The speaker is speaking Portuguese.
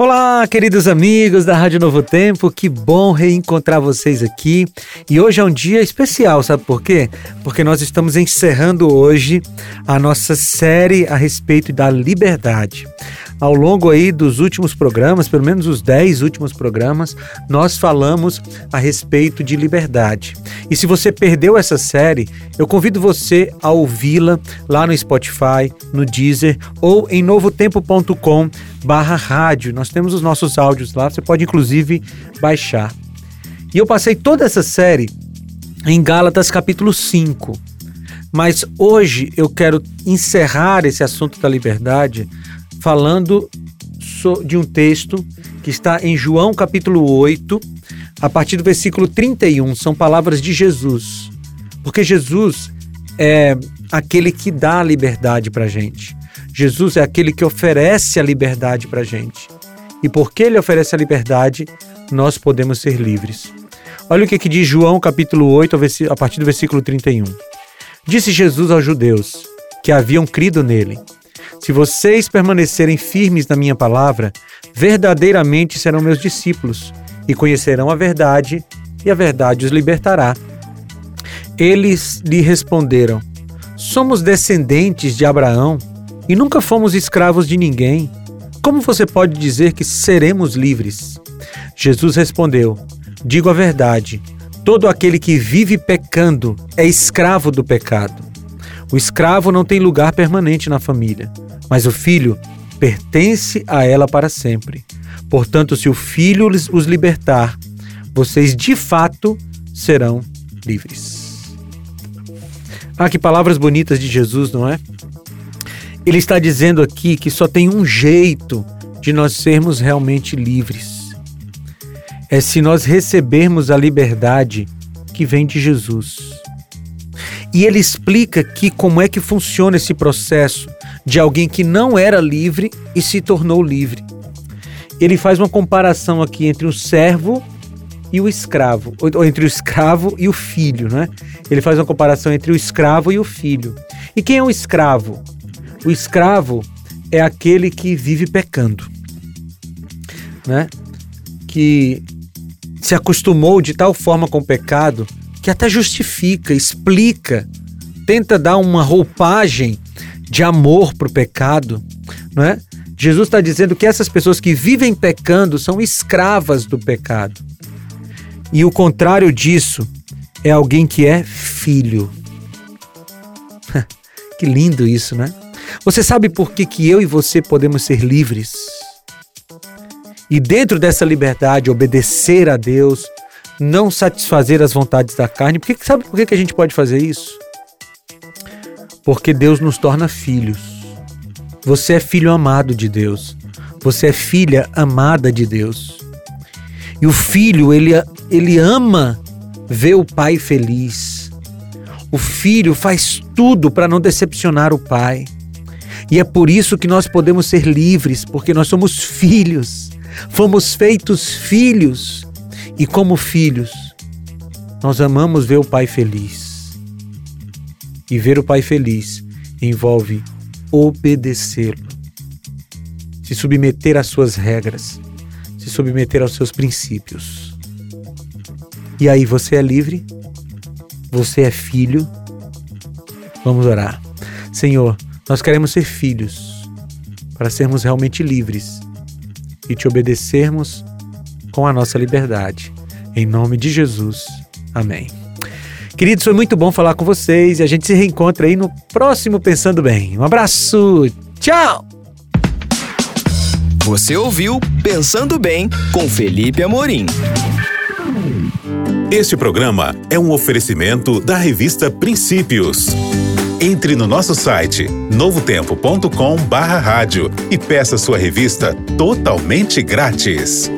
Olá, queridos amigos da Rádio Novo Tempo, que bom reencontrar vocês aqui. E hoje é um dia especial, sabe por quê? Porque nós estamos encerrando hoje a nossa série a respeito da liberdade. Ao longo aí dos últimos programas, pelo menos os 10 últimos programas, nós falamos a respeito de liberdade. E se você perdeu essa série, eu convido você a ouvi-la lá no Spotify, no Deezer ou em novotempo.com/rádio. Nós temos os nossos áudios lá, você pode inclusive baixar. E eu passei toda essa série em Gálatas capítulo 5, mas hoje eu quero encerrar esse assunto da liberdade falando de um texto que está em João capítulo 8, a partir do versículo 31, são palavras de Jesus, porque Jesus é aquele que dá a liberdade para a gente, Jesus é aquele que oferece a liberdade para a gente. E porque ele oferece a liberdade, nós podemos ser livres. Olha o que diz João capítulo 8, a partir do versículo 31. Disse Jesus aos judeus que haviam crido nele: se vocês permanecerem firmes na minha palavra, verdadeiramente serão meus discípulos e conhecerão a verdade, e a verdade os libertará. Eles lhe responderam: somos descendentes de Abraão e nunca fomos escravos de ninguém. Como você pode dizer que seremos livres? Jesus respondeu: digo a verdade, todo aquele que vive pecando é escravo do pecado. O escravo não tem lugar permanente na família, mas o filho pertence a ela para sempre. Portanto, se o filho os libertar, vocês de fato serão livres. Ah, que palavras bonitas de Jesus, não é? Ele está dizendo aqui que só tem um jeito de nós sermos realmente livres. É se nós recebermos a liberdade que vem de Jesus. E ele explica aqui como é que funciona esse processo de alguém que não era livre e se tornou livre. Ele faz uma comparação aqui entre o servo e o escravo, ou entre o escravo e o filho, né? Ele faz uma comparação entre o escravo e o filho. E quem é o escravo? O escravo é aquele que vive pecando, né? Que se acostumou de tal forma com o pecado que até justifica, explica, tenta dar uma roupagem de amor para o pecado, né? Jesus está dizendo que essas pessoas que vivem pecando são escravas do pecado. E o contrário disso é alguém que é filho. Que lindo isso, né? Você sabe por que eu e você podemos ser livres? E dentro dessa liberdade, obedecer a Deus, não satisfazer as vontades da carne. Sabe por que a gente pode fazer isso? Porque Deus nos torna filhos. Você é filho amado de Deus. Você é filha amada de Deus. E o filho, ele ama ver o pai feliz. O filho faz tudo para não decepcionar o pai. E é por isso que nós podemos ser livres, porque nós somos filhos, fomos feitos filhos. E como filhos, nós amamos ver o Pai feliz. E ver o Pai feliz envolve obedecê-lo, se submeter às suas regras, se submeter aos seus princípios. E aí, você é livre? Você é filho? Vamos orar. Senhor, nós queremos ser filhos para sermos realmente livres e te obedecermos com a nossa liberdade. Em nome de Jesus. Amém. Queridos, foi muito bom falar com vocês e a gente se reencontra aí no próximo Pensando Bem. Um abraço. Tchau! Você ouviu Pensando Bem com Felipe Amorim. Este programa é um oferecimento da revista Princípios. Entre no nosso site novotempo.com/rádio e peça sua revista totalmente grátis.